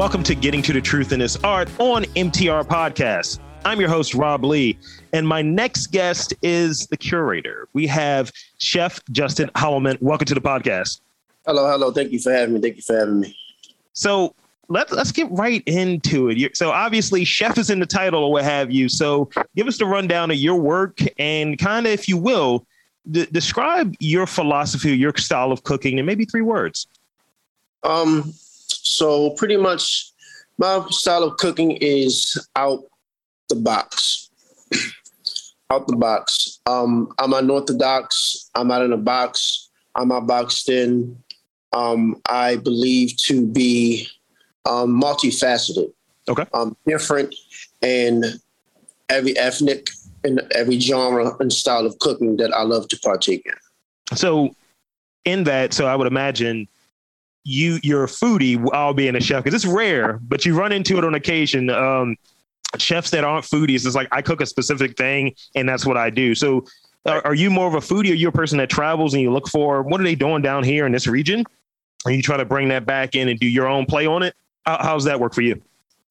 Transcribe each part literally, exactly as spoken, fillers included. Welcome to Getting to the Truth in This Art on M T R Podcast. I'm your host, Rob Lee, and my next guest is the curator. We have Chef Justin Holloman. Welcome to the podcast. Hello, hello. Thank you for having me. Thank you for having me. So let's, let's get right into it. You're, so obviously, chef is in the title or what have you. So give us the rundown of your work and kind of, if you will, d- describe your philosophy, your style of cooking in maybe three words. Um. So pretty much my style of cooking is out the box, out the box. Um, I'm unorthodox. I'm out in a box. I'm out boxed in. Um, I believe to be um, multifaceted, okay, um, different in every ethnic and every genre and style of cooking that I love to partake in. So in that, so I would imagine you, you're a foodie while being a chef, because it's rare, but you run into it on occasion. Um, chefs that aren't foodies, it's like, I cook a specific thing and that's what I do. So are, are you more of a foodie, or you're a person that travels and you look for what are they doing down here in this region? And you try to bring that back in and do your own play on it? How, how's that work for you?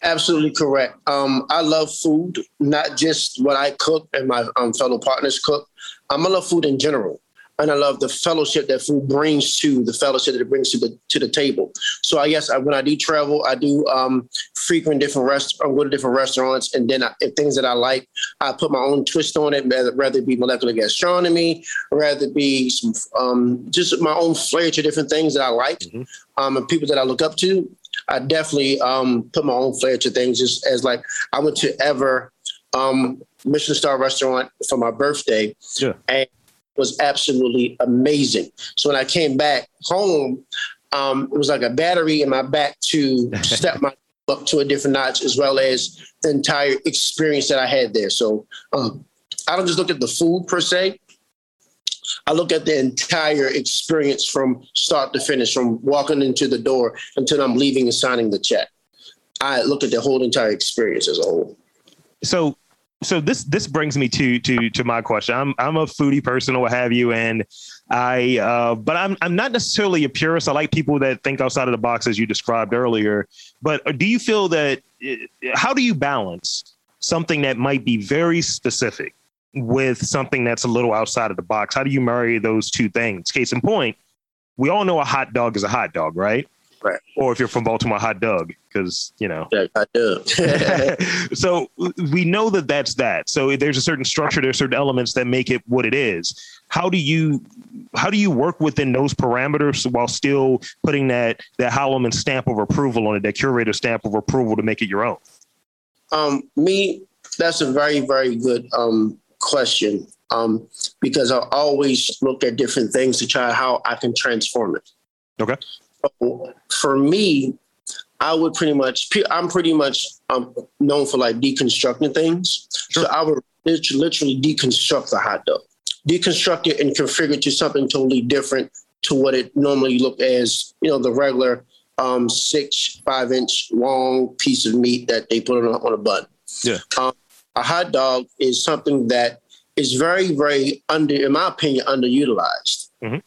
Absolutely correct. Um, I love food, not just what I cook and my um, fellow partners cook. Um, I love food in general. And I love the fellowship that food brings to the fellowship that it brings to the to the table. So I guess I, when I do travel, I do um, frequent different restaurants, go to different restaurants, and then I, if things that I like, I put my own twist on it. Rather it be molecular gastronomy, rather it be some, um, just my own flair to different things that I like, mm-hmm. um, and people that I look up to. I definitely um, put my own flair to things. Just as like I went to Ever um, Michelin star restaurant for my birthday, yeah. and. was absolutely amazing. So when I came back home, um, it was like a battery in my back to step my up to a different notch, as well as the entire experience that I had there. So um, I don't just look at the food per se. I look at the entire experience from start to finish, from walking into the door until I'm leaving and signing the check. I look at the whole entire experience as a whole. So So this this brings me to to to my question. I'm I'm a foodie person or what have you, and I uh, but I'm I'm not necessarily a purist. I like people that think outside of the box, as you described earlier. But do you feel that how do you balance something that might be very specific with something that's a little outside of the box? How do you marry those two things? Case in point, we all know a hot dog is a hot dog, right? Right. Or if you're from Baltimore, hot dog, because, you know, yeah, I do. So we know that that's that. So there's a certain structure. There's certain elements that make it what it is. How do you how do you work within those parameters while still putting that that Holloman stamp of approval on it, that curator stamp of approval, to make it your own? Um, me, that's a very, very good um, question, um, because I always look at different things to try how I can transform it. OK. So for me, I would pretty much, I'm pretty much um, known for like deconstructing things. Sure. So I would literally deconstruct the hot dog, deconstruct it and configure it to something totally different to what it normally looked as, you know, the regular um, six, five inch long piece of meat that they put on, on a bun. Yeah. Um, a hot dog is something that is very, very under, in my opinion, underutilized. Mm-hmm.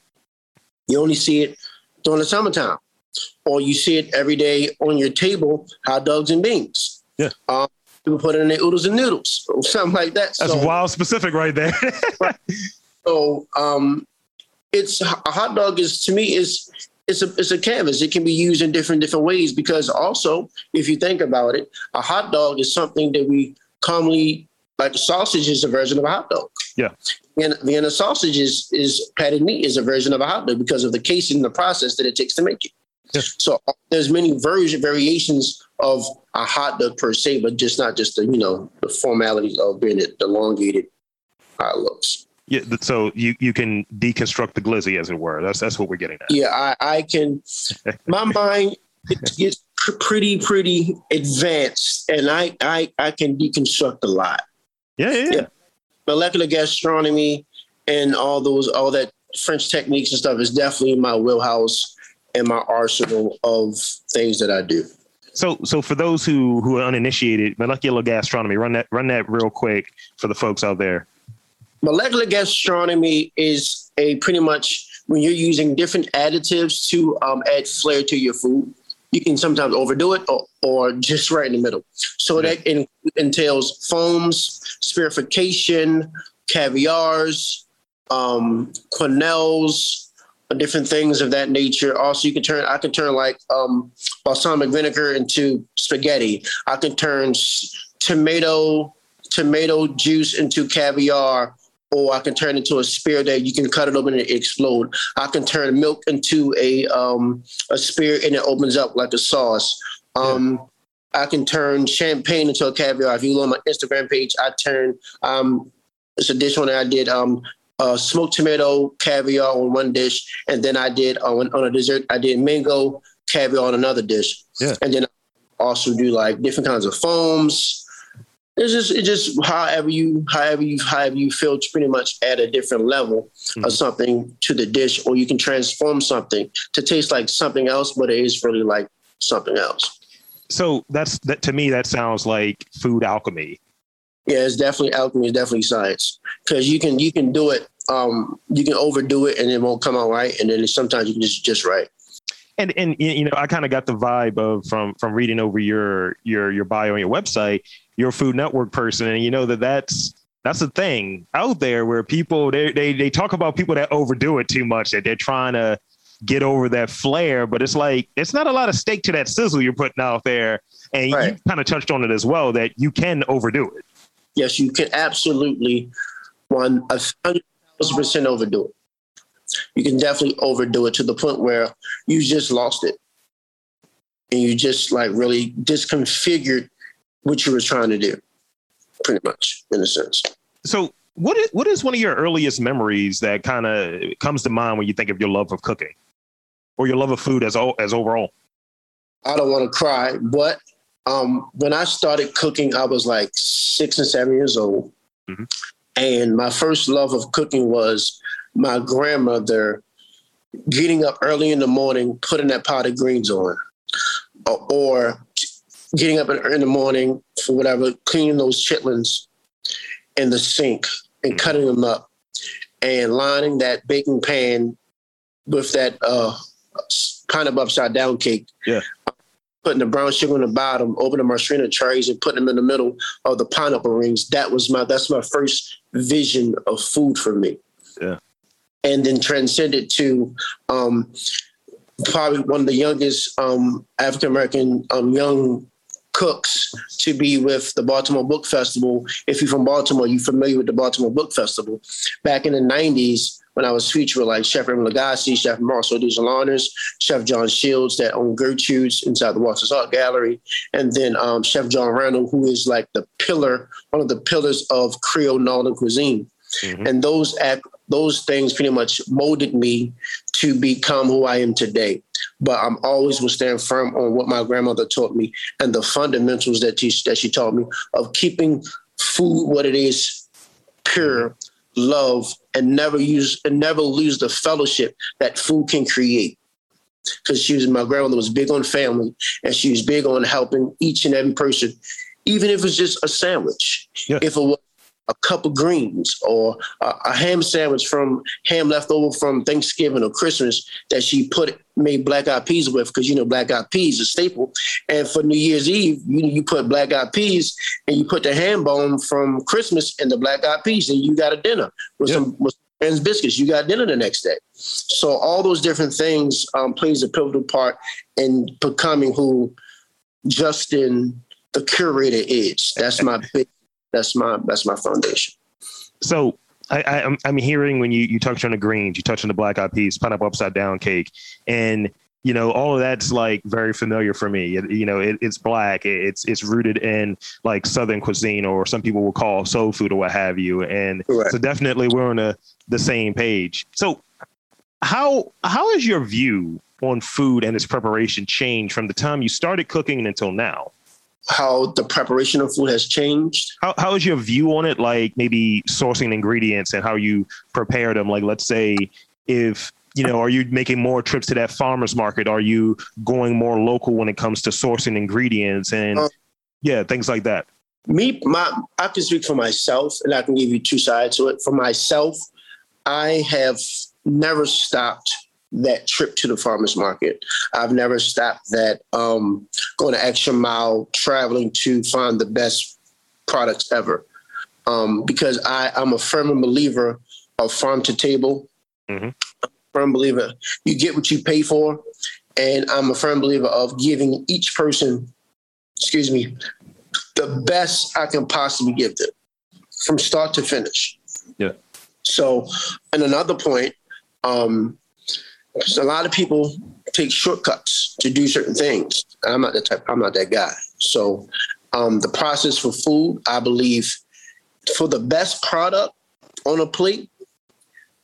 You only see it during the summertime, or you see it every day on your table, hot dogs and beans. Yeah. Um, people put it in their oodles and noodles or something like that. That's so wild specific right there. Right. So um, it's a hot dog is, to me, is it's a, it's a canvas. It can be used in different, different ways, because also, if you think about it, a hot dog is something that we commonly, like sausage is a version of a hot dog. Yeah. And Vienna sausage is, is patted meat is a version of a hot dog because of the casing and the process that it takes to make it. Yeah. So there's many version variations of a hot dog per se, but just not just the, you know, the formalities of being the elongated hot looks. Yeah. So you, you can deconstruct the glizzy, as it were. That's, that's what we're getting at. Yeah. I, I can, my mind it gets pretty, pretty advanced, and I, I, I can deconstruct a lot. Yeah. Yeah. yeah. yeah. Molecular gastronomy and all those, all that French techniques and stuff is definitely my wheelhouse and my arsenal of things that I do. So, so for those who, who are uninitiated, molecular gastronomy, run that, run that real quick for the folks out there. Molecular gastronomy is a pretty much when you're using different additives to um, add flair to your food. you can sometimes overdo it or, or just right in the middle. So yeah. that in, entails foams, spherification, caviars, um, quenelles, different things of that nature. Also, you can turn, I can turn like um, balsamic vinegar into spaghetti. I can turn s- tomato, tomato juice into caviar, or I can turn it into a spear that you can cut it open and it explode. I can turn milk into a um, a spear and it opens up like a sauce. Um, yeah. I can turn champagne into a caviar. If you go on my Instagram page, I turn, um, it's a dish one that I did, um, Uh, smoked tomato caviar on one dish, and then I did uh, on, on a dessert, I did mango caviar on another dish. Yeah. And then I also do like different kinds of foams. It's just it's just however you however you however you feel, pretty much at a different level mm-hmm. of something to the dish, or you can transform something to taste like something else, but it is really like something else. So that's that to me. That sounds like food alchemy. Yeah, it's definitely alchemy. It's definitely science, because you can you can do it. Um, you can overdo it and it won't come out right. And then sometimes you can just just right. And and you know, I kind of got the vibe of from from reading over your your your bio on your website, you're a Food Network person, and you know that that's that's a thing out there where people they they they talk about people that overdo it too much, that they're trying to get over that flair, but it's like it's not a lot of steak to that sizzle you're putting out there. And right. you kind of touched on it as well, that you can overdo it. Yes, you can absolutely one a hundred thousand percent overdo it. You can definitely overdo it to the point where you just lost it. And you just like really disconfigured what you were trying to do, pretty much, in a sense. So what is, what is one of your earliest memories that kind of comes to mind when you think of your love of cooking or your love of food as as overall? I don't want to cry, but... Um, when I started cooking, I was like six and seven years old. Mm-hmm. And my first love of cooking was my grandmother getting up early in the morning, putting that pot of greens on, or, or getting up in the morning for whatever, cleaning those chitlins in the sink and mm-hmm. cutting them up and lining that baking pan with that uh, kind of upside down cake. Yeah. Putting the brown sugar on the bottom, opening the Marsrina trays and putting them in the middle of the pineapple rings. That was my, that's my first vision of food for me. Yeah. And then transcended to um, probably one of the youngest um, African-American um, young cooks to be with the Baltimore Book Festival. If you're from Baltimore, you're familiar with the Baltimore Book Festival. Back in the nineties, when I was featured like Chef Emeril Lagasse, Chef Marcel Honors, Chef John Shields that owned Gertrude's inside the Walters Art Gallery, and then um, Chef John Randall, who is like the pillar, one of the pillars of Creole Northern cuisine. Mm-hmm. And those act, those things pretty much molded me to become who I am today. But I'm always will stand firm on what my grandmother taught me and the fundamentals that she, that she taught me of keeping food what it is, pure, love, and never use and never lose the fellowship that food can create. Because she was, my grandmother was big on family, and she was big on helping each and every person, even if it's just a sandwich, yeah. if it was a cup of greens or a, a ham sandwich from ham left over from Thanksgiving or Christmas that she put made black eyed peas with, because you know black eyed peas is a staple. And for New Year's Eve, you you put black eyed peas and you put the ham bone from Christmas and the black eyed peas, and you got a dinner with yeah. some with friends biscuits. You got dinner the next day. So all those different things um, plays a pivotal part in becoming who Justin the Curator is. That's my big. That's my that's my foundation. So I, I, I'm I'm hearing when you, you touch on the greens, you touch on the black eyed peas, pineapple upside down cake, and you know all of that's like very familiar for me. It, you know it, it's black, it, it's it's rooted in like Southern cuisine, or some people will call soul food or what have you. And correct. So definitely we're on a, the same page. So how how has your view on food and its preparation changed from the time you started cooking until now? How the preparation of food has changed. How how is your view on it? Like maybe sourcing ingredients and how you prepare them. Like, let's say if, you know, are you making more trips to that farmer's market? Are you going more local when it comes to sourcing ingredients and um, yeah, things like that? Me, my, I can speak for myself, and I can give you two sides to it. For myself, I have never stopped that trip to the farmer's market. I've never stopped that, um, going an extra mile, traveling to find the best products ever. Um, because I, I'm a firm believer of farm to table. Mm-hmm. Firm believer, you get what you pay for. And I'm a firm believer of giving each person, excuse me, the best I can possibly give them from start to finish. Yeah. So, and another point, um, a lot of people take shortcuts to do certain things. I'm not that type. I'm not that guy. So, um, the process for food, I believe, for the best product on a plate,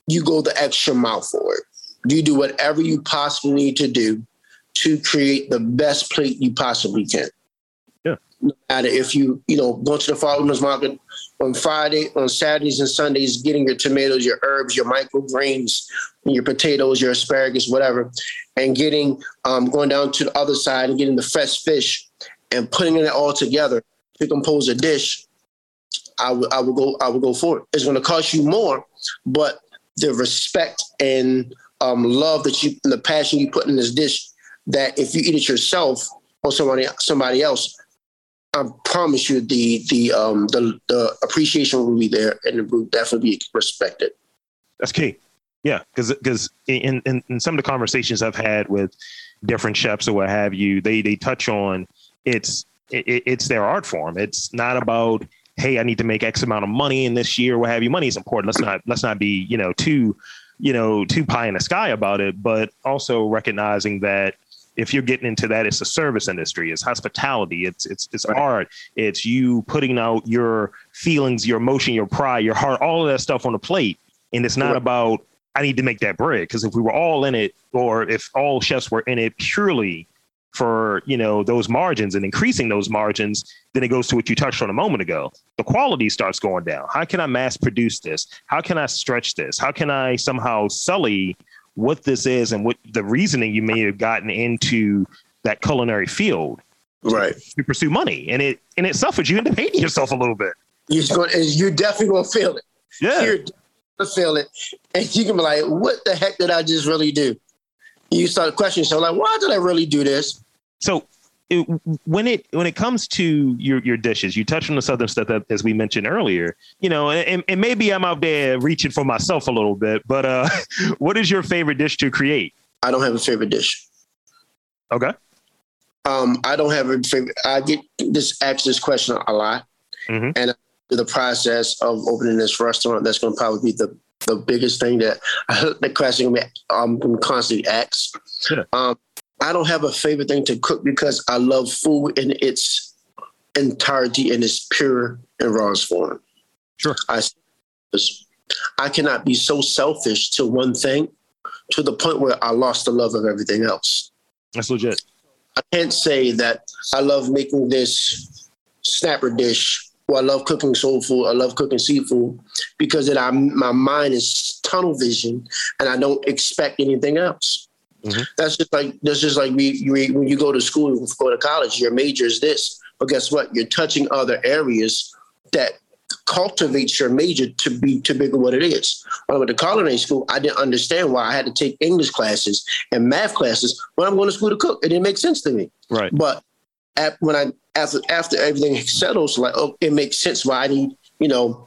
you go the extra mile for it. You do whatever you possibly need to do to create the best plate you possibly can. Yeah. No matter if you, you know, go to the farmer's market on Friday, on Saturdays and Sundays, getting your tomatoes, your herbs, your microgreens, your potatoes, your asparagus, whatever, and getting, um, going down to the other side and getting the fresh fish and putting it all together to compose a dish. I would, I would go, I would go for it. It's going to cost you more, but the respect and um, love that you, and the passion you put in this dish, that if you eat it yourself or somebody, somebody else, I promise you the the um the, the appreciation will be there, and it will definitely be respected. That's key. Yeah, because because in, in in some of the conversations I've had with different chefs or what have you, they they touch on it's it, it's their art form. It's not about, hey, I need to make X amount of money in this year, what have you. Money is important. Let's not let's not be you know too you know too pie in the sky about it, but also recognizing that if you're getting into that, it's the service industry, it's hospitality, it's it's it's right. art, it's you putting out your feelings, your emotion, your pride, your heart, all of that stuff on the plate. And it's not right. about, I need to make that bread. Because if we were all in it, or if all chefs were in it purely for, you know, those margins and increasing those margins, then it goes to what you touched on a moment ago. The quality starts going down. How can I mass produce this? How can I stretch this? How can I somehow sully what this is and what the reasoning you may have gotten into that culinary field, right? You pursue money, and it and it suffers. You end up hating yourself a little bit. You're going, you're definitely gonna feel it. Yeah, you're gonna feel it, and you can be like, "What the heck did I just really do?" You start questioning yourself, like, "Why did I really do this?" So, it, when it when it comes to your your dishes, you touched on the southern stuff that, as we mentioned earlier. You know, and, and maybe I'm out there reaching for myself a little bit, but uh, what is your favorite dish to create? I don't have a favorite dish. Okay. Um, I don't have a favorite. I get this asked this question a lot, mm-hmm. and the process of opening this restaurant, that's going to probably be the, the biggest thing that I, the question I'm um, constantly asked. Yeah. Um, I don't have a favorite thing to cook because I love food in its entirety and its pure and rawest form. Sure. I, I cannot be so selfish to one thing to the point where I lost the love of everything else. That's legit. I can't say that I love making this snapper dish, or I love cooking soul food, I love cooking seafood, because then I, my mind is tunnel vision and I don't expect anything else. Mm-hmm. That's just like that's just like we, we, when you go to school, you go to college, your major is this. But guess what? You're touching other areas that cultivates your major to be to bigger what it is. When I went to culinary school, I didn't understand why I had to take English classes and math classes when I'm going to school to cook. It didn't make sense to me. Right. But at, when I after after everything settles, like, oh, it makes sense why I need, you know,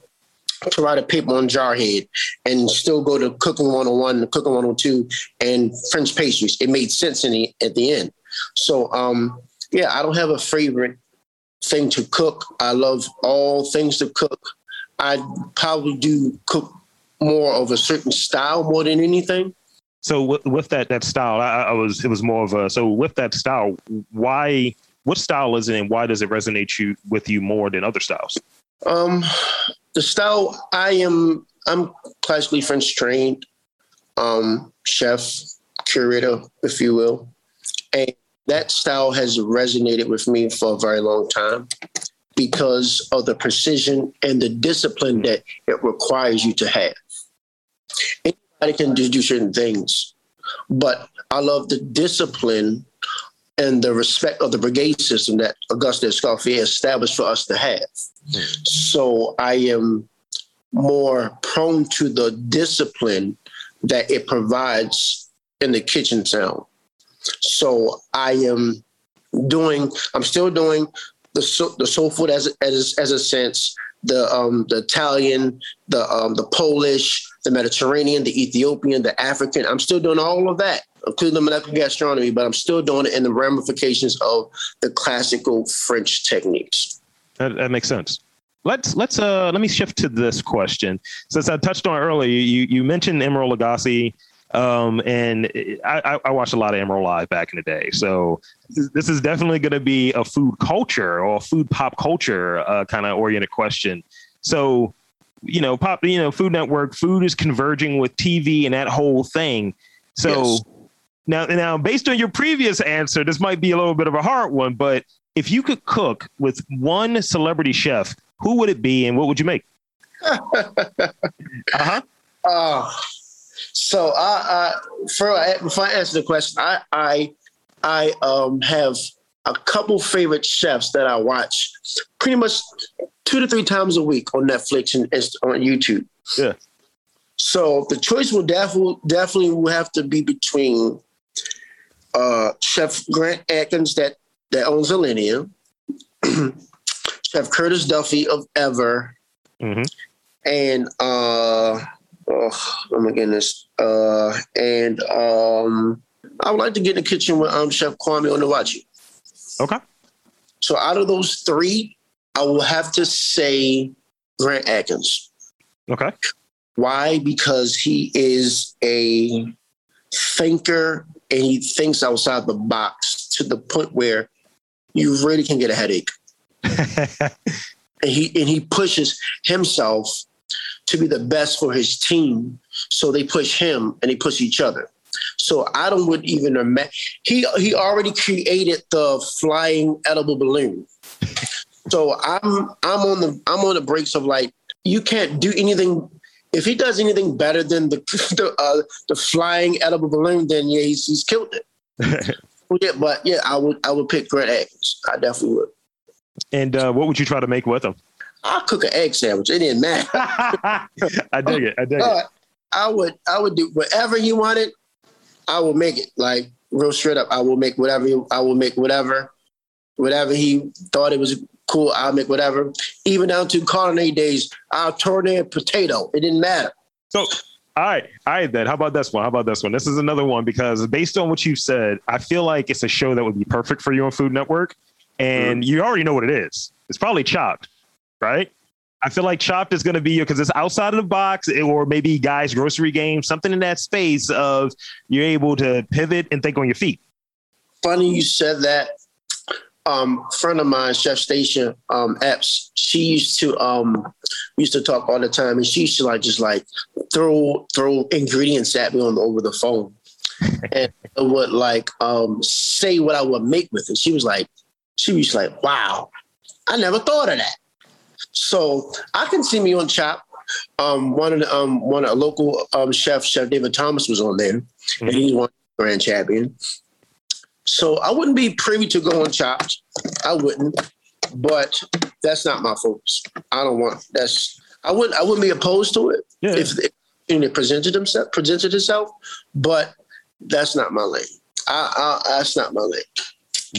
to write a paper on jarhead and still go to cooking one oh one, cooking one oh two, and French pastries. It made sense in the, at the end. So, um, yeah, I don't have a favorite thing to cook. I love all things to cook. I probably do cook more of a certain style more than anything. So with, with that, that style, I, I was, it was more of a, so with that style, why, what style is it and why does it resonate you with you more than other styles? Um, The style I am, I'm classically French trained, um, chef, curator, if you will. And that style has resonated with me for a very long time because of the precision and the discipline that it requires you to have. Anybody can do certain things, but I love the discipline and the respect of the brigade system that Auguste Escoffier established for us to have. So I am more prone to the discipline that it provides in the kitchen town. So I am doing, I'm still doing the soul, the soul food as as as a sense, the um the Italian, the um the Polish, the Mediterranean, the Ethiopian, the African. I'm still doing all of that, including the molecular gastronomy, but I'm still doing it in the ramifications of the classical French techniques. That, that makes sense. Let's let's uh let me shift to this question. Since I touched on earlier, you you mentioned Emeril Lagasse. Um, and I, I watched a lot of Emeril Live back in the day. So this is definitely going to be a food culture or a food pop culture uh, kind of oriented question. So, you know, pop, you know, Food Network, food is converging with T V and that whole thing. So yes. now, now based on your previous answer, this might be a little bit of a hard one, but if you could cook with one celebrity chef, who would it be and what would you make? uh-huh. Uh So I, I, for, before I answer the question, I, I, I um, have a couple favorite chefs that I watch pretty much two to three times a week on Netflix and on YouTube. Yeah. So the choice will definitely definitely will have to be between uh, Chef Grant Achatz that that owns Alinea, Chef Curtis Duffy of Ever, mm-hmm. and. Uh, Oh, oh my goodness. Uh, and um, I would like to get in the kitchen with um, Chef Kwame Onawaji. Okay. So out of those three, I will have to say Grant Achatz. Okay. Why? Because he is a thinker and he thinks outside the box to the point where you really can get a headache. and he and he pushes himself to be the best for his team. So they push him and they push each other. So I don't would even imagine. He, he already created the flying edible balloon. So I'm, I'm on the, I'm on the brakes of like, you can't do anything. If he does anything better than the, the, uh, the flying edible balloon, then yeah, he's, he's killed it. yeah, but yeah, I would, I would pick Grant Achatz. I definitely would. And uh, what would you try to make with him? I'll cook an egg sandwich. It didn't matter. I dig it. I dig uh, it. I would, I would do whatever you wanted. I will make it like real straight up. I will make whatever. He, I will make whatever, whatever he thought it was cool. I'll make whatever, even down to culinary days. I'll turn in potato. It didn't matter. So, all right. All right, then. How about this one? How about this one? This is another one, because based on what you said, I feel like it's a show that would be perfect for you on Food Network. And mm-hmm. you already know what it is. It's probably Chopped. Right? I feel like Chopped is going to be your, because it's outside of the box, or maybe Guys Grocery Game, something in that space of you're able to pivot and think on your feet. Funny you said that. Um, friend of mine, Chef Station um, Epps, she used to um, we used to talk all the time, and she used to like just like throw throw ingredients at me on over the phone, and I would like um, say what I would make with it. She was like, she was like, wow, I never thought of that. So I can see me on Chopped. Um, one of the, um, one of a local um, chef, Chef David Thomas, was on there, mm-hmm. and he won the grand champion. So I wouldn't be privy to go on Chopped. I wouldn't, but that's not my focus. I don't want that's. I wouldn't. I wouldn't be opposed to it yeah. if, if it presented himself, presented itself. But that's not my lane. I, I, that's not my lane.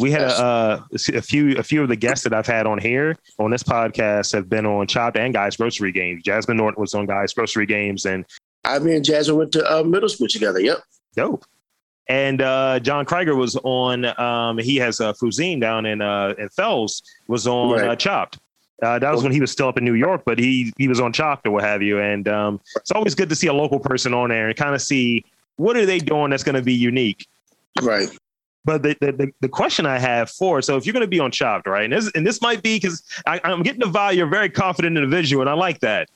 We had uh, a few a few of the guests that I've had on here on this podcast have been on Chopped and Guys Grocery Games. Jasmine Norton was on Guys Grocery Games. And I mean, and Jasmine went to uh, middle school together. Yep. Dope. And uh, John Krieger was on. Um, he has uh, Fuzine down in uh, in Fells was on right. uh, Chopped. Uh, that was when he was still up in New York, but he he was on Chopped or what have you. And um, it's always good to see a local person on there and kind of see what are they doing that's going to be unique. Right. But the, the the question I have for, so if you're going to be on Chopped, right, and this, and this might be because I'm getting the vibe, you're a very confident individual, and I like that.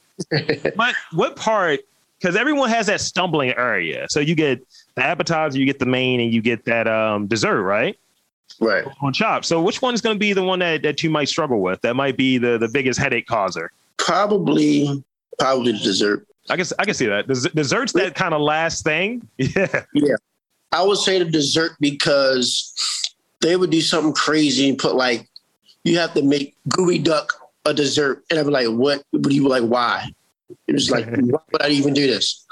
But what part, because everyone has that stumbling area. So you get the appetizer, you get the main, and you get that um, dessert, right? Right. On Chopped. So which one is going to be the one that, that you might struggle with? That might be the, the biggest headache causer? Probably, probably the dessert. I guess I can see that. Des- dessert's that kind of last thing. Yeah. Yeah. I would say the dessert, because they would do something crazy and put like, you have to make gooey duck a dessert. And I'd be like, what? But you were like, why? It was like, why would I even do this?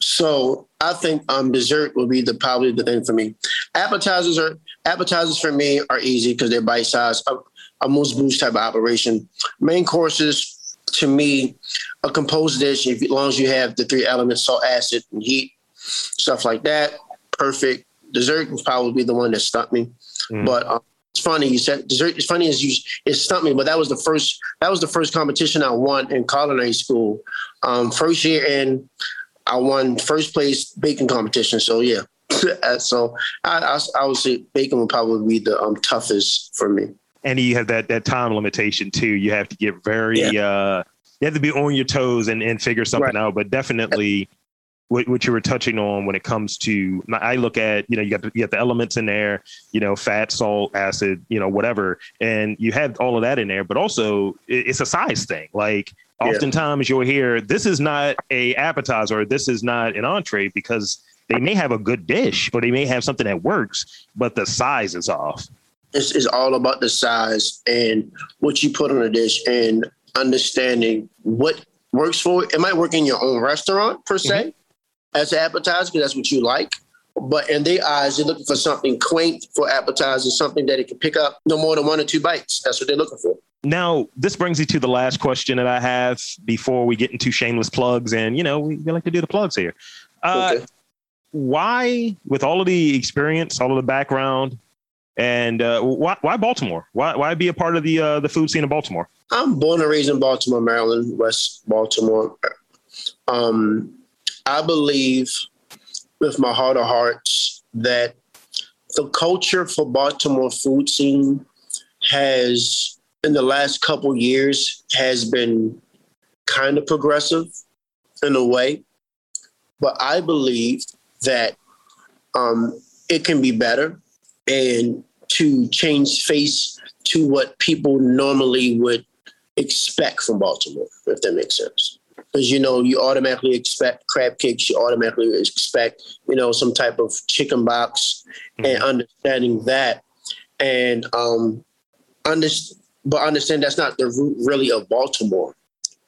So I think um, dessert will be the probably the thing for me. Appetizers are appetizers for me are easy because they're bite sized. A most boost type of operation. Main courses, to me, a composed dish, if, as long as you have the three elements, salt, acid, and heat, stuff like that, perfect. Dessert was probably the one that stumped me. Mm. But um, it's funny, you said dessert, it's funny as you, it stumped me, but that was the first, that was the first competition I won in culinary school. Um, first year in, I won first place baking competition. So yeah. So I, I, I would say baking would probably be the um, toughest for me. And you have that that time limitation too. You have to get very, yeah. uh, you have to be on your toes and, and figure something right. out. But definitely what, what you were touching on when it comes to, I look at, you know, you got, the, you got the elements in there, you know, fat, salt, acid, you know, whatever. And you have all of that in there, but also it, it's a size thing. Like oftentimes yeah. you'll hear, this is not a appetizer. This is not an entree because they may have a good dish or they may have something that works, but the size is off. It's, it's all about the size and what you put on a dish and understanding what works for it. It might work in your own restaurant, per se, mm-hmm. as an appetizer, because that's what you like. But in their eyes, they're looking for something quaint for appetizers, something that it can pick up no more than one or two bites. That's what they're looking for. Now, this brings you to the last question that I have before we get into shameless plugs. And, you know, we, we like to do the plugs here. Uh, okay. Why, with all of the experience, all of the background, And uh, why, why Baltimore? Why, why be a part of the uh, the food scene in Baltimore? I'm born and raised in Baltimore, Maryland, West Baltimore. Um, I believe with my heart of hearts that the culture for Baltimore food scene has, in the last couple years, has been kind of progressive in a way. But I believe that um, it can be better. And to change face to what people normally would expect from Baltimore, if that makes sense. Because, you know, you automatically expect crab cakes, you automatically expect, you know, some type of chicken box mm-hmm. and understanding that. And um, under, but understand that's not the root really of Baltimore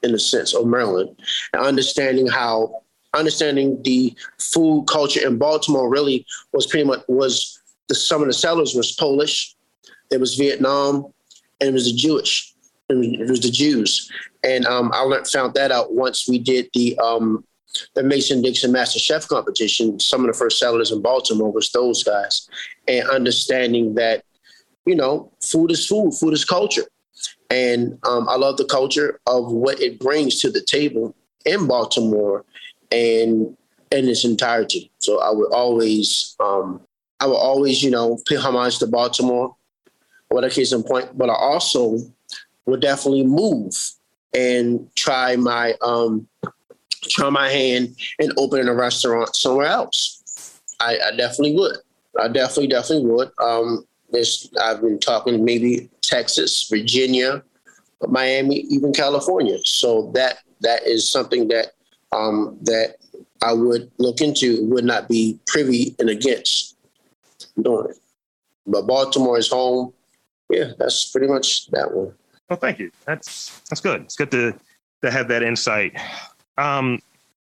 in a sense, or Maryland. And understanding how, understanding the food culture in Baltimore really was pretty much, was some of the sellers was Polish, it was Vietnam, and it was the Jewish, it was, it was the Jews. And um, I learned, found that out once we did the um, the Mason-Dixon MasterChef competition. Some of the first sellers in Baltimore was those guys. And understanding that, you know, food is food, food is culture. And um, I love the culture of what it brings to the table in Baltimore and in its entirety. So I would always... Um, I will always, you know, pay homage to Baltimore, what a case in point, but I also will definitely move and try my um, try my hand in opening a restaurant somewhere else. I, I definitely would. I definitely, definitely would. Um, this I've been talking maybe Texas, Virginia, Miami, even California. So that that is something that um, that I would look into, would not be privy and against. Doing it, but Baltimore is home. Yeah, that's pretty much that one. Well, thank you. That's that's good. It's good to to have that insight. Um,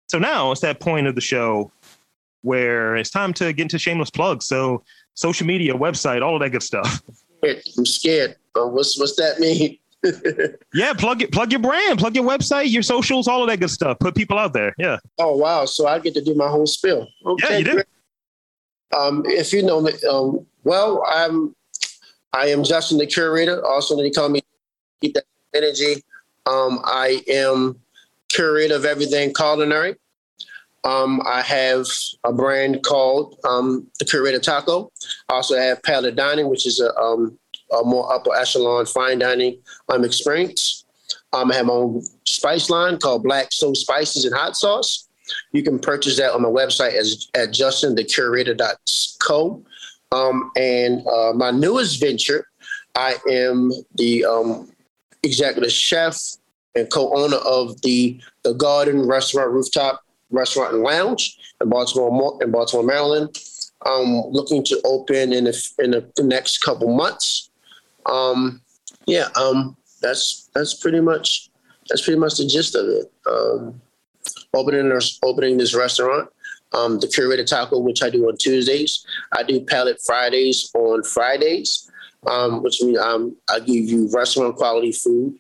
so now it's that point of the show where it's time to get into shameless plugs. So social media, website, all of that good stuff. I'm scared. Uh, what's what's that mean? Yeah, plug it. Plug your brand. Plug your website. Your socials. All of that good stuff. Put people out there. Yeah. Oh wow! So I get to do my whole spiel. Okay, yeah, you did. Great. Um, if you know me, um, well, I'm, I am Justin, the Curator. Also, they call me Keep That Energy. Um, I am curator of everything culinary. Um, I have a brand called um, The Curator Taco. I also have Palette Dining, which is a, um, a more upper echelon fine dining um, experience. Um, I have my own spice line called Black Soul Spices and Hot Sauce. You can purchase that on my website as at justin the curator dot co. Um, and uh, my newest venture, I am the um, executive chef and co-owner of the the Garden Restaurant Rooftop Restaurant and Lounge in Baltimore, in Baltimore, Maryland. I'm looking to open in the, in the next couple months. Um, yeah, um, that's that's pretty much that's pretty much the gist of it. Um, opening opening this restaurant, um, The Curator Taco, which I do on Tuesdays. I do Palette Fridays on Fridays, um, which means I'm, I give you restaurant quality food.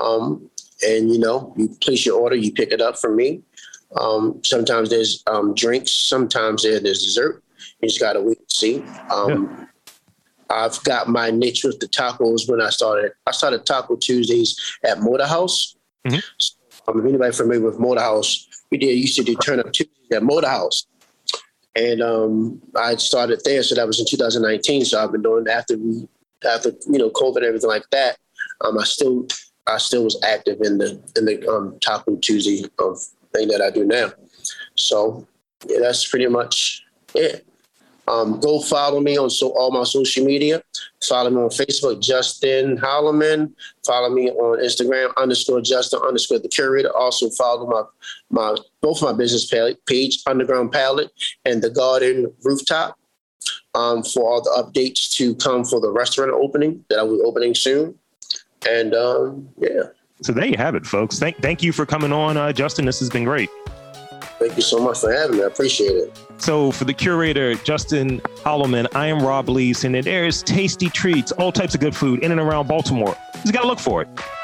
Um, and, you know, you place your order, you pick it up from me. Um, sometimes there's um, drinks. Sometimes there, there's dessert. You just got to wait and see. Um, yeah. I've got my niche with the tacos when I started. I started Taco Tuesdays at Motor House. Mm-hmm. So, um, if anybody familiar with Motor House, we did used to do Turn Up Tuesdays at Motor House. And um, I started there. So that was in two thousand nineteen. So I've been doing it after, we, after you know, COVID and everything like that. Um, I still I still was active in the in the um, Taco Tuesday of thing that I do now. So yeah, that's pretty much it. Um, go follow me on so all my social media. Follow me on Facebook, Justin Holloman. Follow me on Instagram, underscore Justin, underscore The Curator. Also follow my my both my business page, Underground Palette and The Garden Rooftop, um, for all the updates to come for the restaurant opening that I will be opening soon. And um, yeah. So there you have it, folks. Thank thank you for coming on, uh, Justin. This has been great. Thank you so much for having me. I appreciate it. So for The Curator, Justin Holloman, I am Rob Lee, and there's tasty treats, all types of good food in and around Baltimore. You just got to look for it.